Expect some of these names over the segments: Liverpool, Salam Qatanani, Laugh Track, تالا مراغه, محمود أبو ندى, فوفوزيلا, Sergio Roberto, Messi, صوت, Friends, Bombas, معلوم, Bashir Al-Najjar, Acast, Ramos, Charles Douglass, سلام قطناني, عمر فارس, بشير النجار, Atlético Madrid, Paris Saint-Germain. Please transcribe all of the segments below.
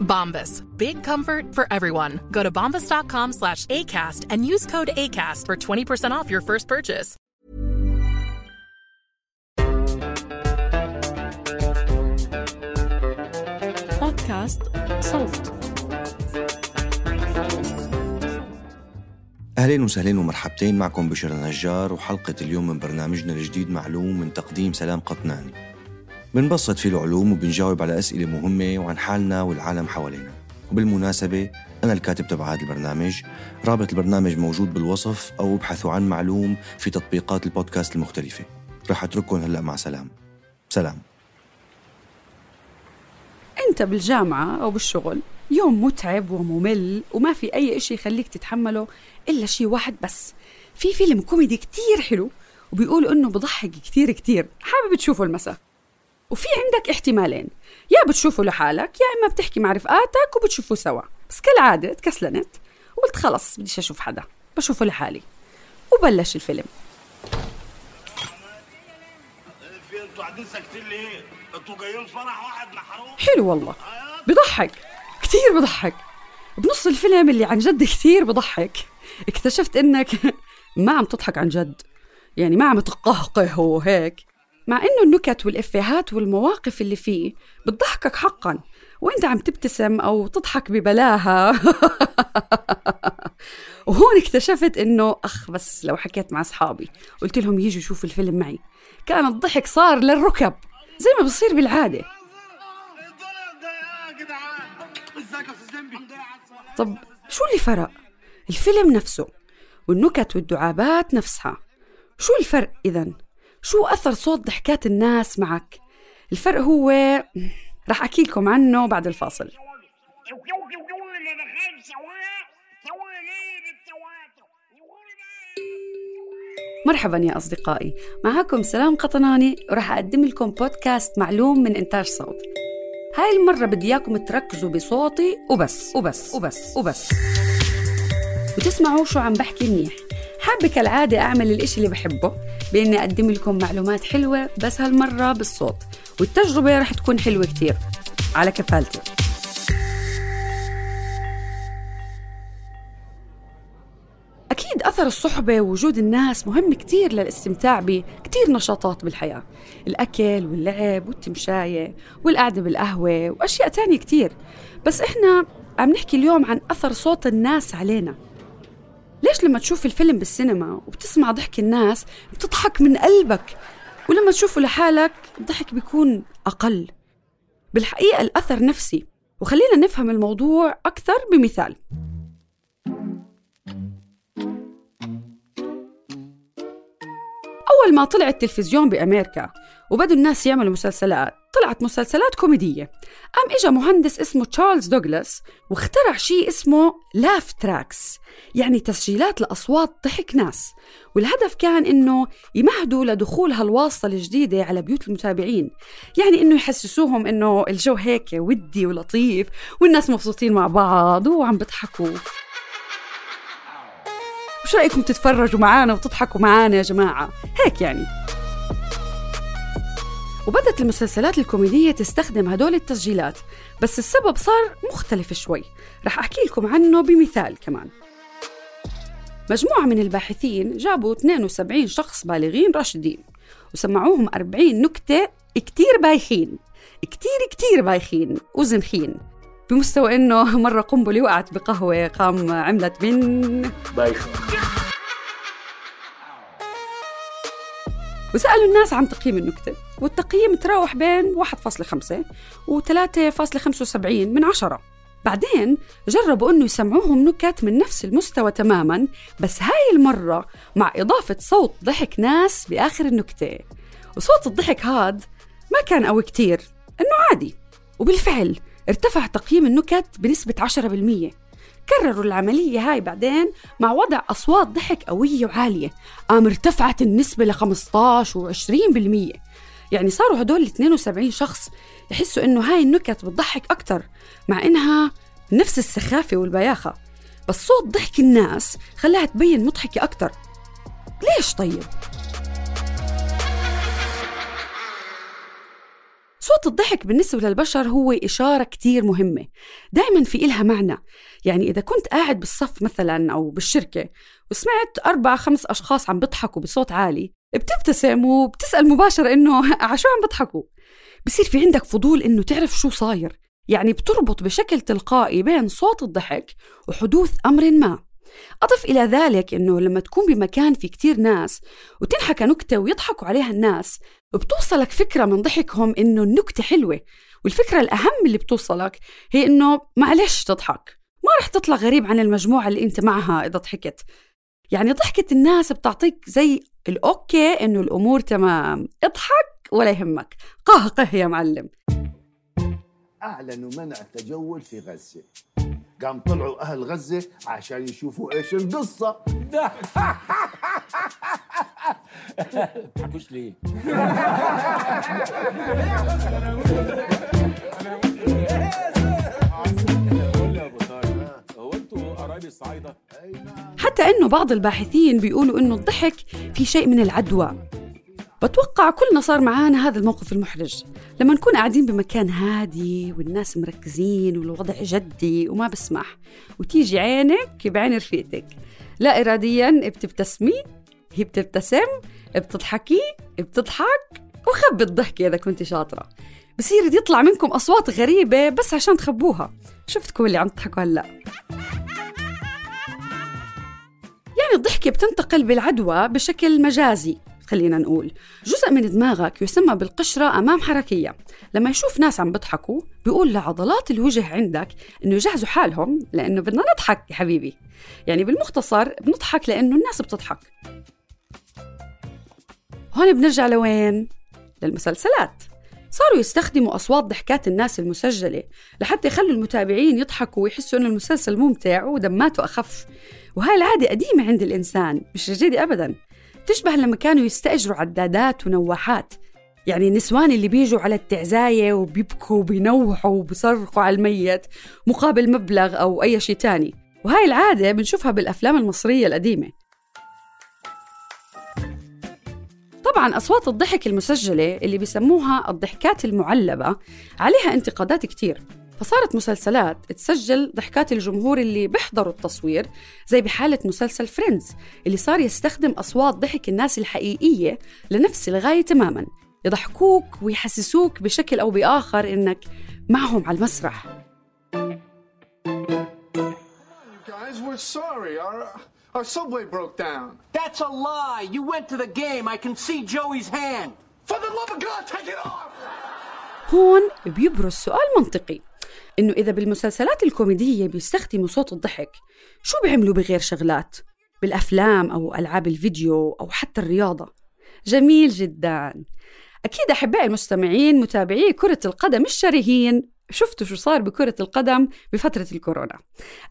Bombas. Big comfort for everyone. Go to bombas.com/ACAST and use code ACAST for 20% off your first purchase. بودكاست صوت. أهلين وسهلين ومرحبتين، معكم بشير النجار وحلقة اليوم من برنامجنا الجديد معلوم من تقديم سلام قطناني. بنبسط فيه العلوم وبنجاوب على أسئلة مهمة وعن حالنا والعالم حوالينا. وبالمناسبة أنا الكاتب تبع هذا البرنامج. رابط البرنامج موجود بالوصف أو ابحثوا عن معلوم في تطبيقات البودكاست المختلفة. رح أترككم هلأ مع سلام. أنت بالجامعة أو بالشغل يوم متعب وممل وما في أي إشي يخليك تتحمله إلا شيء واحد بس. في فيلم كوميدي كتير حلو وبيقولوا إنه بضحك كتير، حابب تشوفه المساء. وفي عندك احتمالين، يا بتشوفه لحالك يا إما بتحكي مع رفقاتك وبتشوفه سوا. بس كالعادة تكسلنت وقلت خلص بديش أشوف حدا، بشوفه لحالي. وبلش الفيلم. حلو والله، بضحك كتير بنص الفيلم اللي عن جد كتير بضحك اكتشفت انك ما عم تضحك عن جد، يعني ما عم تقهقه وهيك، مع انه النكت والإفيهات والمواقف اللي فيه بتضحكك حقا وانت عم تبتسم او تضحك ببلاها. وهون اكتشفت انه بس لو حكيت مع اصحابي قلت لهم يجوا يشوفوا الفيلم معي كان الضحك صار للركب زي ما بصير بالعادة. طب شو اللي فرق؟ الفيلم نفسه والنكت والدعابات نفسها، شو الفرق إذن؟ شو أثر صوت ضحكات الناس معك؟ الفرق هو رح أحكي لكم عنه بعد الفاصل. مرحبا يا أصدقائي، معكم سلام قطناني ورح أقدم لكم بودكاست معلوم من إنتاج صوت. هاي المرة بدي إياكم تركزوا بصوتي وبس وتسمعوا شو عم بحكي منيح. حابة كالعادة أعمل الإشي اللي بحبه بإني أقدم لكم معلومات حلوة، بس هالمرة بالصوت، والتجربة رح تكون حلوة كتير على كفالتي. أكيد أثر الصحبة ووجود الناس مهم كتير للاستمتاع بكتير نشاطات بالحياة، الأكل واللعب والتمشاية والقعدة بالقهوة وأشياء تانية كتير، بس إحنا عم نحكي اليوم عن أثر صوت الناس علينا. ليش لما تشوف الفيلم بالسينما وبتسمع ضحك الناس بتضحك من قلبك، ولما تشوفه لحالك الضحك بيكون أقل؟ بالحقيقة الأثر نفسي، وخلينا نفهم الموضوع أكثر بمثال. أول ما طلع التلفزيون بأمريكا وبدوا الناس يعملوا مسلسلات، طلعت مسلسلات كوميدية. قام إجا مهندس اسمه تشارلز دوغلاس واخترع شيء اسمه لاف تراكس، يعني تسجيلات لأصوات ضحك ناس. والهدف كان إنه يمهدوا لدخول هالواسطة الجديدة على بيوت المتابعين، يعني إنه يحسسوهم إنه الجو هيك ودي ولطيف والناس مبسوطين مع بعض وعم بضحكوا. وش رأيكم تتفرجوا معانا وتضحكوا معانا يا جماعة؟ هيك يعني. وبدت المسلسلات الكوميدية تستخدم هدول التسجيلات، بس السبب صار مختلف شوي، رح أحكي لكم عنه بمثال كمان. مجموعة من الباحثين جابوا 72 شخص بالغين راشدين وسمعوهم 40 نكتة كتير بايخين وزنخين، بمستوى إنه مرة قنبلة وقعت بقهوة قام عملت من بايخ. وسألوا الناس عن تقييم النكتة، والتقييم تراوح بين 1.5 و3.75 من 10. بعدين جربوا أنه يسمعوهم نكات من نفس المستوى تماماً، بس هاي المرة مع إضافة صوت ضحك ناس بآخر النكتة. وصوت الضحك هاد ما كان قوي كتير، أنه عادي. وبالفعل ارتفع تقييم النكت بنسبة 10%. كرروا العملية هاي بعدين مع وضع أصوات ضحك قوية وعالية، قام ارتفعت النسبة ل 15% و20%. يعني صاروا هدول 72 شخص يحسوا إنه هاي النكت بتضحك أكتر، مع إنها نفس السخافة والبياخة، بس صوت ضحك الناس خلاها تبين مضحكة أكتر. ليش طيب؟ صوت الضحك بالنسبة للبشر هو إشارة كتير مهمة، دائماً في إلها معنى. يعني إذا كنت قاعد بالصف مثلاً أو بالشركة وسمعت 4-5 أشخاص عم بيضحكوا بصوت عالي، بتبتسم وبتسأل مباشرة إنه عشو عم بيضحكوا؟ بصير في عندك فضول إنه تعرف شو صاير. يعني بتربط بشكل تلقائي بين صوت الضحك وحدوث أمر ما. أضف إلى ذلك إنه لما تكون بمكان في كتير ناس وتنحكى نكتة ويضحكوا عليها الناس، بتوصلك فكرة من ضحكهم إنه النكتة حلوة. والفكرة الأهم اللي بتوصلك هي إنه معلش تضحك، ما رح تطلع غريب عن المجموعة اللي أنت معها إذا ضحكت. يعني ضحكة الناس بتعطيك زي الأوكي إنه الأمور تمام، اضحك ولا يهمك، قهقه يا معلم. أعلنوا منع التجول في غزة، قام طلعوا أهل غزة عشان يشوفوا إيش القصة. حكوش ليه؟ حتى أنه بعض الباحثين بيقولوا أنه الضحك في شيء من العدوى. بتوقع كلنا صار معانا هذا الموقف المحرج، لما نكون قاعدين بمكان هادي والناس مركزين والوضع جدي وما بسمح، وتيجي عينك بعين رفيقتك، لا إرادياً بتبتسمي، هي بتبتسم، بتضحكي، بتضحك، وخبي الضحكة إذا كنت شاطرة. بصير يطلع منكم أصوات غريبة بس عشان تخبوها. شفتكم اللي عم تضحكوا هلأ. يعني الضحكة بتنتقل بالعدوى بشكل مجازي، خلينا نقول جزء من دماغك يسمى بالقشرة أمام حركية. لما يشوف ناس عم بضحكوا بيقول لعضلات الوجه عندك إنه يجهزوا حالهم، لأنه بدنا نضحك يا حبيبي. يعني بالمختصر بنضحك لأنه الناس بتضحك. هون بنرجع لوين؟ للمسلسلات. صاروا يستخدموا أصوات ضحكات الناس المسجلة لحتى يخلوا المتابعين يضحكوا ويحسوا إنه المسلسل ممتع ودماته أخف. وهاي العادة قديمة عند الإنسان، مش جديدة أبداً. تشبه لما كانوا يستأجروا عدادات ونواحات. يعني النسوان اللي بيجوا على التعزاية وبيبكوا وبينوحوا وبيصرخوا على الميت مقابل مبلغ أو أي شيء تاني. وهاي العادة بنشوفها بالأفلام المصرية القديمة. طبعاً أصوات الضحك المسجلة اللي بيسموها الضحكات المعلبة عليها انتقادات كتير، فصارت مسلسلات تسجل ضحكات الجمهور اللي بيحضروا التصوير، زي بحالة مسلسل فريندز اللي صار يستخدم أصوات ضحك الناس الحقيقية لنفس الغاية تماماً، يضحكوك ويحسسوك بشكل أو بآخر إنك معهم على المسرح. Our subway broke down. That's a lie. You went to the game. I can see Joey's hand. For the love of God, take it off. هون بيبرز سؤال منطقي، إنه إذا بالمسلسلات الكوميدية بيستخدموا صوت الضحك، شو بيعملوا بغير شغلات؟ بالأفلام أو ألعاب الفيديو أو حتى الرياضة. جميل جداً. أكيد أحبائي المستمعين متابعي كرة القدم الشرهين شفتوا شو صار بكرة القدم بفترة الكورونا.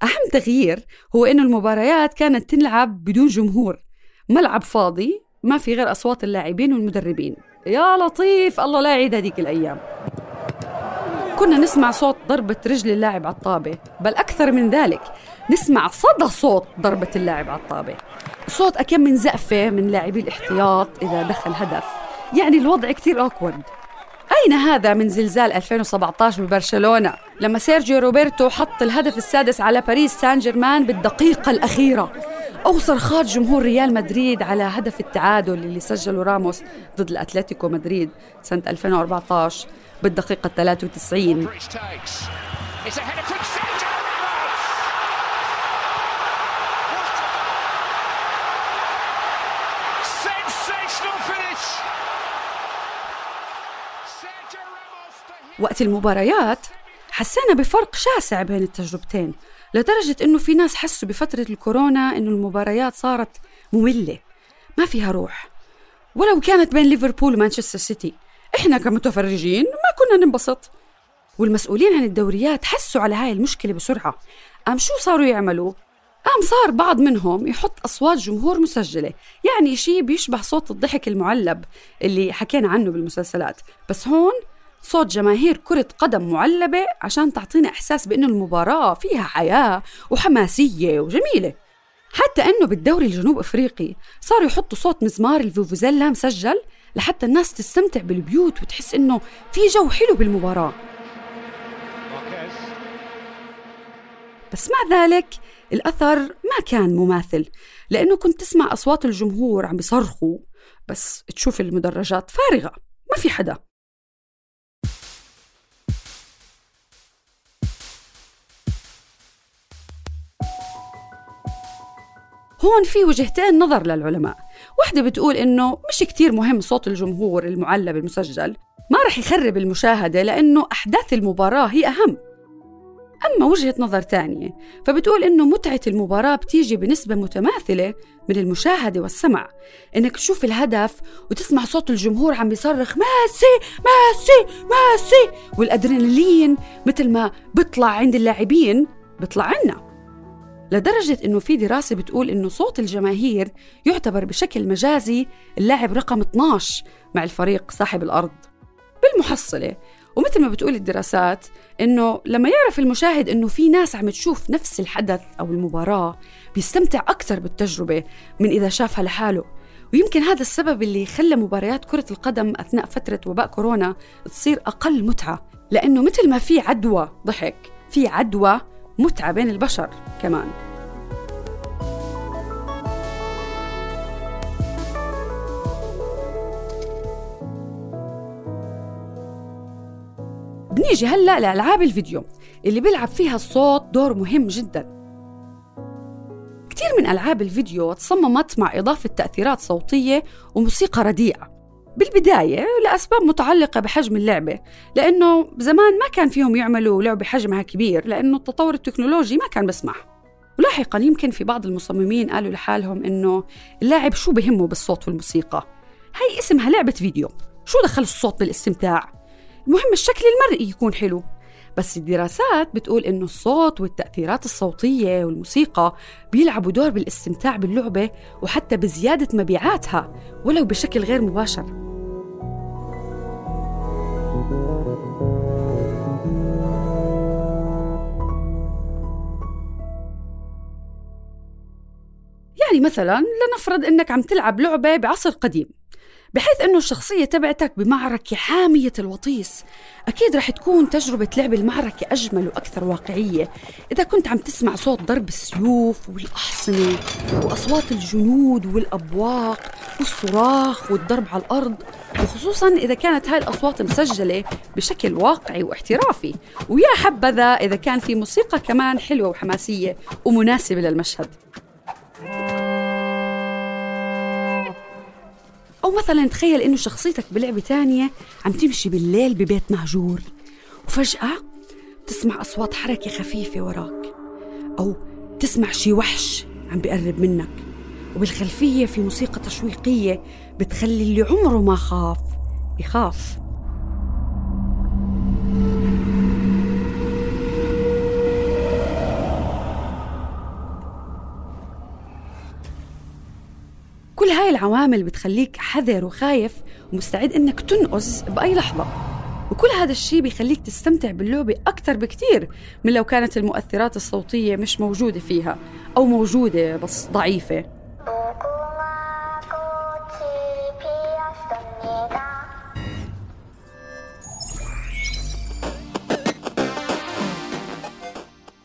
أهم تغيير هو إنه المباريات كانت تلعب بدون جمهور، ملعب فاضي، ما في غير أصوات اللاعبين والمدربين. يا لطيف، الله لا يعيد هذيك الأيام. كنا نسمع صوت ضربة رجل اللاعب على الطابة، بل أكثر من ذلك نسمع صدى صوت ضربة اللاعب على الطابة، صوت أكم من زقفة من لاعبي الاحتياط إذا دخل هدف. يعني الوضع كتير أوكورد. أين هذا من زلزال 2017 ببرشلونة لما سيرجيو روبرتو حط الهدف السادس على باريس سان جيرمان بالدقيقة الأخيرة، أو صرخات جمهور ريال مدريد على هدف التعادل اللي سجله راموس ضد الأتلتيكو مدريد سنة 2014 بالدقيقة 93. وقت المباريات حسينا بفرق شاسع بين التجربتين، لدرجة إنه في ناس حسوا بفترة الكورونا إنه المباريات صارت مملة ما فيها روح، ولو كانت بين ليفربول ومانشستر سيتي إحنا كمتفرجين ما كنا ننبسط. والمسؤولين عن الدوريات حسوا على هاي المشكلة بسرعة، قام شو صاروا يعملوا؟ قام صار بعض منهم يحط أصوات جمهور مسجلة، يعني شيء بيشبه صوت الضحك المعلب اللي حكينا عنه بالمسلسلات، بس هون صوت جماهير كرة قدم معلبة عشان تعطينا إحساس بأنه المباراة فيها حياة وحماسية وجميلة. حتى أنه بالدوري الجنوب أفريقي صاروا يحطوا صوت مزمار الفوفوزيلا مسجل لحتى الناس تستمتع بالبيوت وتحس أنه في جو حلو بالمباراة. بس مع ذلك الأثر ما كان مماثل، لأنه كنت تسمع أصوات الجمهور عم بيصرخوا بس تشوف المدرجات فارغة ما في حدا. هون في وجهتين نظر للعلماء، واحدة بتقول إنه مش كتير مهم صوت الجمهور المعلب المسجل، ما رح يخرب المشاهدة لأنه أحداث المباراة هي أهم. أما وجهة نظر تانية فبتقول إنه متعة المباراة بتيجي بنسبة متماثلة من المشاهدة والسمع، إنك تشوف الهدف وتسمع صوت الجمهور عم بيصرخ ميسي ميسي ميسي، والأدرينالين مثل ما بطلع عند اللاعبين بطلع عنا، لدرجة إنه في دراسة بتقول إنه صوت الجماهير يعتبر بشكل مجازي اللاعب رقم 12 مع الفريق صاحب الأرض بالمحصلة. ومثل ما بتقول الدراسات إنه لما يعرف المشاهد إنه في ناس عم تشوف نفس الحدث أو المباراة بيستمتع أكتر بالتجربة من إذا شافها لحاله، ويمكن هذا السبب اللي خلى مباريات كرة القدم أثناء فترة وباء كورونا تصير أقل متعة، لأنه مثل ما في عدوى ضحك في عدوى متعة بين البشر كمان. بنيجي هلأ لألعاب الفيديو اللي بيلعب فيها الصوت دور مهم جداً. كتير من ألعاب الفيديو تصممت مع إضافة تأثيرات صوتية وموسيقى رديئة بالبداية لأسباب متعلقة بحجم اللعبة، لأنه زمان ما كان فيهم يعملوا لعبة حجمها كبير لأنه التطور التكنولوجي ما كان بسمح. ولاحقاً يمكن في بعض المصممين قالوا لحالهم إنه اللاعب شو بهمه بالصوت والموسيقى، هاي اسمها لعبة فيديو، شو دخل الصوت بالاستمتاع، المهم الشكل المرئي يكون حلو. بس الدراسات بتقول إنه الصوت والتأثيرات الصوتية والموسيقى بيلعبوا دور بالاستمتاع باللعبة وحتى بزيادة مبيعاتها ولو بشكل غير مباشر. يعني مثلاً لنفرض إنك عم تلعب لعبة بعصر قديم، بحيث أنه الشخصية تبعتك بمعركة حامية الوطيس، أكيد رح تكون تجربة لعب المعركة أجمل وأكثر واقعية إذا كنت عم تسمع صوت ضرب السيوف والأحصنة وأصوات الجنود والأبواق والصراخ والضرب على الأرض، وخصوصاً إذا كانت هاي الأصوات مسجلة بشكل واقعي واحترافي، ويا حبذا إذا كان في موسيقى كمان حلوة وحماسية ومناسبة للمشهد. أو مثلاً تخيل إنه شخصيتك بلعبة تانية عم تمشي بالليل ببيت مهجور وفجأة تسمع أصوات حركة خفيفة وراك، أو تسمع شي وحش عم بيقرب منك وبالخلفية في موسيقى تشويقية بتخلي اللي عمره ما خاف يخاف. كل هاي العوامل بتخليك حذر وخايف ومستعد إنك تنقز بأي لحظة، وكل هذا الشيء بيخليك تستمتع باللعبة أكتر بكتير من لو كانت المؤثرات الصوتية مش موجودة فيها أو موجودة بس ضعيفة.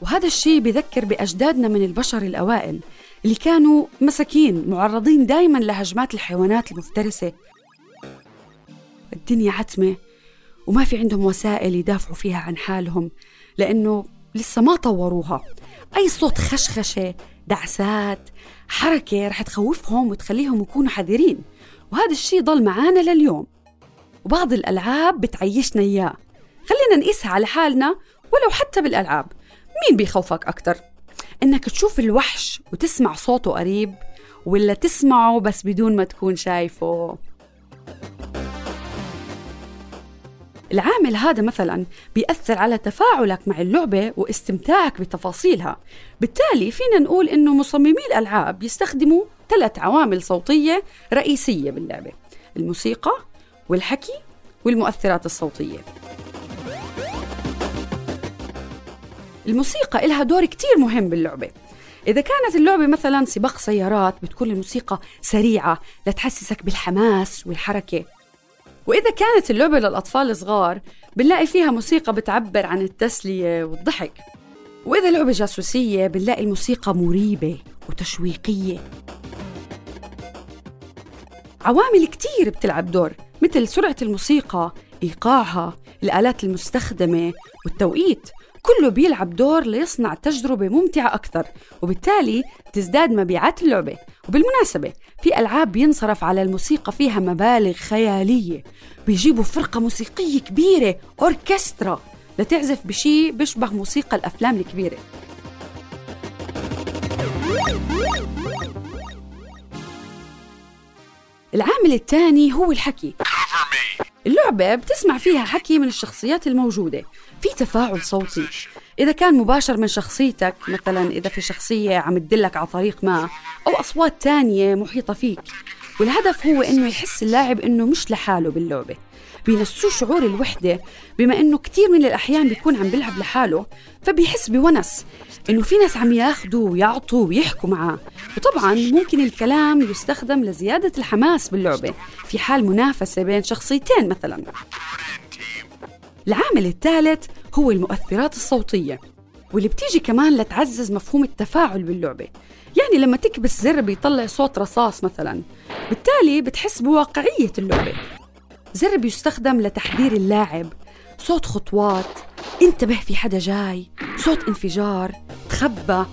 وهذا الشيء بيذكر بأجدادنا من البشر الأوائل اللي كانوا مساكين معرضين دايماً لهجمات الحيوانات المفترسة، الدنيا عتمة وما في عندهم وسائل يدافعوا فيها عن حالهم لأنه لسه ما طوروها، أي صوت خشخشة دعسات حركة رح تخوفهم وتخليهم يكونوا حذرين، وهذا الشيء ضل معانا لليوم. وبعض الألعاب بتعيشنا إياه، خلينا نقيسها على حالنا ولو حتى بالألعاب. مين بيخوفك أكتر؟ إنك تشوف الوحش وتسمع صوته قريب، ولا تسمعه بس بدون ما تكون شايفه؟ العامل هذا مثلاً بيأثر على تفاعلك مع اللعبة واستمتاعك بتفاصيلها. بالتالي فينا نقول إنه مصممي الألعاب يستخدموا 3 عوامل صوتية رئيسية باللعبة: الموسيقى والحكي والمؤثرات الصوتية. الموسيقى إلها دور كتير مهم باللعبة. إذا كانت اللعبة مثلاً سباق سيارات بتكون الموسيقى سريعة لتحسسك بالحماس والحركة، وإذا كانت اللعبة للأطفال الصغار بنلاقي فيها موسيقى بتعبر عن التسلية والضحك، وإذا لعبة جاسوسية بنلاقي الموسيقى مريبة وتشويقية. عوامل كتير بتلعب دور، مثل سرعة الموسيقى، إيقاعها، الآلات المستخدمة والتوقيت، كله بيلعب دور ليصنع تجربة ممتعة أكثر، وبالتالي تزداد مبيعات اللعبة. وبالمناسبة في ألعاب بينصرف على الموسيقى فيها مبالغ خيالية، بيجيبوا فرقة موسيقية كبيرة، أوركسترا، لتعزف بشي بيشبه موسيقى الأفلام الكبيرة. العامل الثاني هو الحكي. اللعبة بتسمع فيها حكي من الشخصيات الموجودة، في تفاعل صوتي إذا كان مباشر من شخصيتك، مثلاً إذا في شخصية عم تدلك على طريق ما، أو أصوات تانية محيطة فيك. والهدف هو إنه يحس اللاعب إنه مش لحاله باللعبة، بينسوه شعور الوحدة، بما إنه كتير من الأحيان بيكون عم بيلعب لحاله، فبيحس بونس إنه في ناس عم ياخدوه ويعطوه ويحكوا معاه. وطبعاً ممكن الكلام يستخدم لزيادة الحماس باللعبة في حال منافسة بين شخصيتين مثلاً. العامل الثالث هو المؤثرات الصوتية، واللي بتيجي كمان لتعزز مفهوم التفاعل باللعبة. يعني لما تكبس زر بيطلع صوت رصاص مثلاً، بالتالي بتحس بواقعية اللعبة. زر بيستخدم لتحذير اللاعب، صوت خطوات، انتبه في حدا جاي، صوت انفجار، تخبى.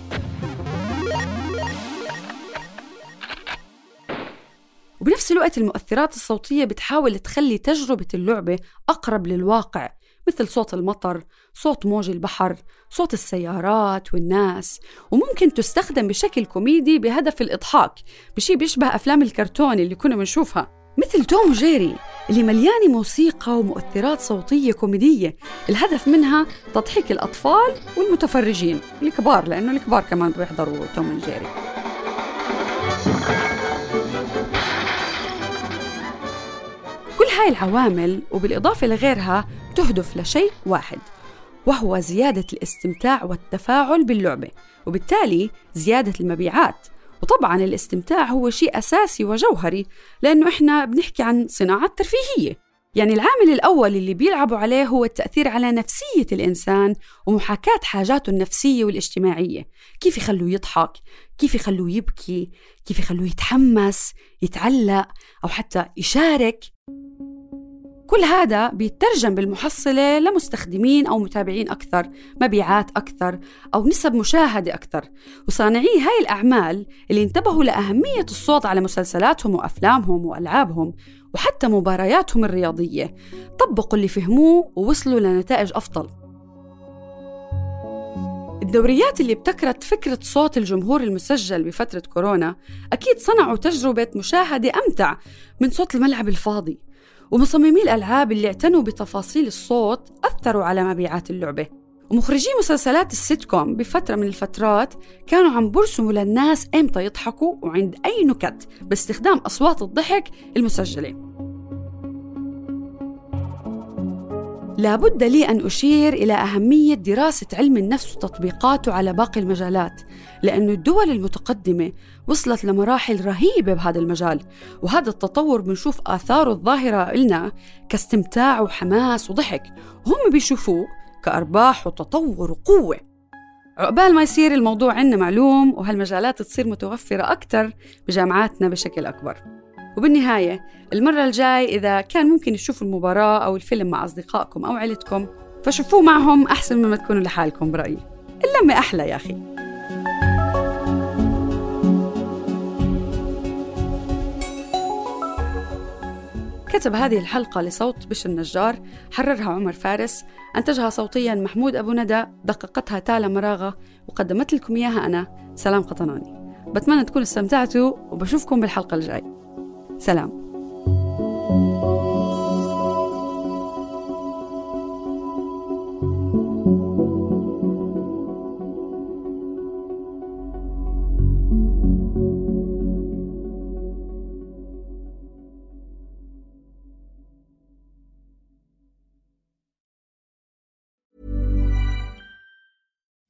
وبنفس الوقت المؤثرات الصوتية بتحاول تخلي تجربة اللعبة أقرب للواقع، مثل صوت المطر، صوت موج البحر، صوت السيارات والناس. وممكن تستخدم بشكل كوميدي بهدف الإضحاك، بشي بيشبه أفلام الكرتون اللي كنا بنشوفها، مثل توم وجيري اللي مليانة موسيقى ومؤثرات صوتية كوميدية، الهدف منها تضحيك الأطفال والمتفرجين الكبار، لأنه الكبار كمان بيحضروا توم اند جيري. كل هاي العوامل وبالإضافة لغيرها تهدف لشيء واحد، وهو زيادة الاستمتاع والتفاعل باللعبة، وبالتالي زيادة المبيعات. وطبعاً الاستمتاع هو شيء أساسي وجوهري، لأنه إحنا بنحكي عن صناعات ترفيهية. يعني العامل الأول اللي بيلعبوا عليه هو التأثير على نفسية الإنسان ومحاكاة حاجاته النفسية والاجتماعية، كيف يخلوه يضحك، كيف يخلوه يبكي، كيف يخلوه يتحمس، يتعلق، أو حتى يشارك. كل هذا بيترجم بالمحصلة لمستخدمين أو متابعين أكثر، مبيعات أكثر، أو نسب مشاهدة أكثر. وصانعي هاي الأعمال اللي انتبهوا لأهمية الصوت على مسلسلاتهم وأفلامهم وألعابهم وحتى مبارياتهم الرياضية طبقوا اللي فهموه ووصلوا لنتائج أفضل. الدوريات اللي ابتكرت فكرة صوت الجمهور المسجل بفترة كورونا أكيد صنعوا تجربة مشاهدة أمتع من صوت الملعب الفاضي، ومصممي الألعاب اللي اعتنوا بتفاصيل الصوت أثروا على مبيعات اللعبة، ومخرجي مسلسلات السيتكوم بفترة من الفترات كانوا عم برسموا للناس إمتى يضحكوا وعند أي نكت باستخدام أصوات الضحك المسجلة. لابد لي أن أشير إلى أهمية دراسة علم النفس وتطبيقاته على باقي المجالات، لأن الدول المتقدمة وصلت لمراحل رهيبة بهذا المجال، وهذا التطور بنشوف آثاره الظاهرة إلنا كاستمتاع وحماس وضحك، وهم بيشوفوه كأرباح وتطور وقوة. عقبال ما يصير الموضوع عنا معلوم وهالمجالات تصير متوفرة أكتر بجامعاتنا بشكل أكبر. وبالنهاية المرة الجاي إذا كان ممكن تشوفوا المباراة أو الفيلم مع أصدقائكم أو عيلتكم فشوفوه معهم، أحسن مما تكونوا لحالكم برأيي. اللمة أحلى يا أخي. كتب هذه الحلقة لصوت بشر النجار، حررها عمر فارس، أنتجها صوتياً محمود أبو ندى، دققتها تالا مراغه، وقدمت لكم إياها أنا سلام قطناني. بتمنى تكونوا استمتعتوا، وبشوفكم بالحلقة الجاي. سلام.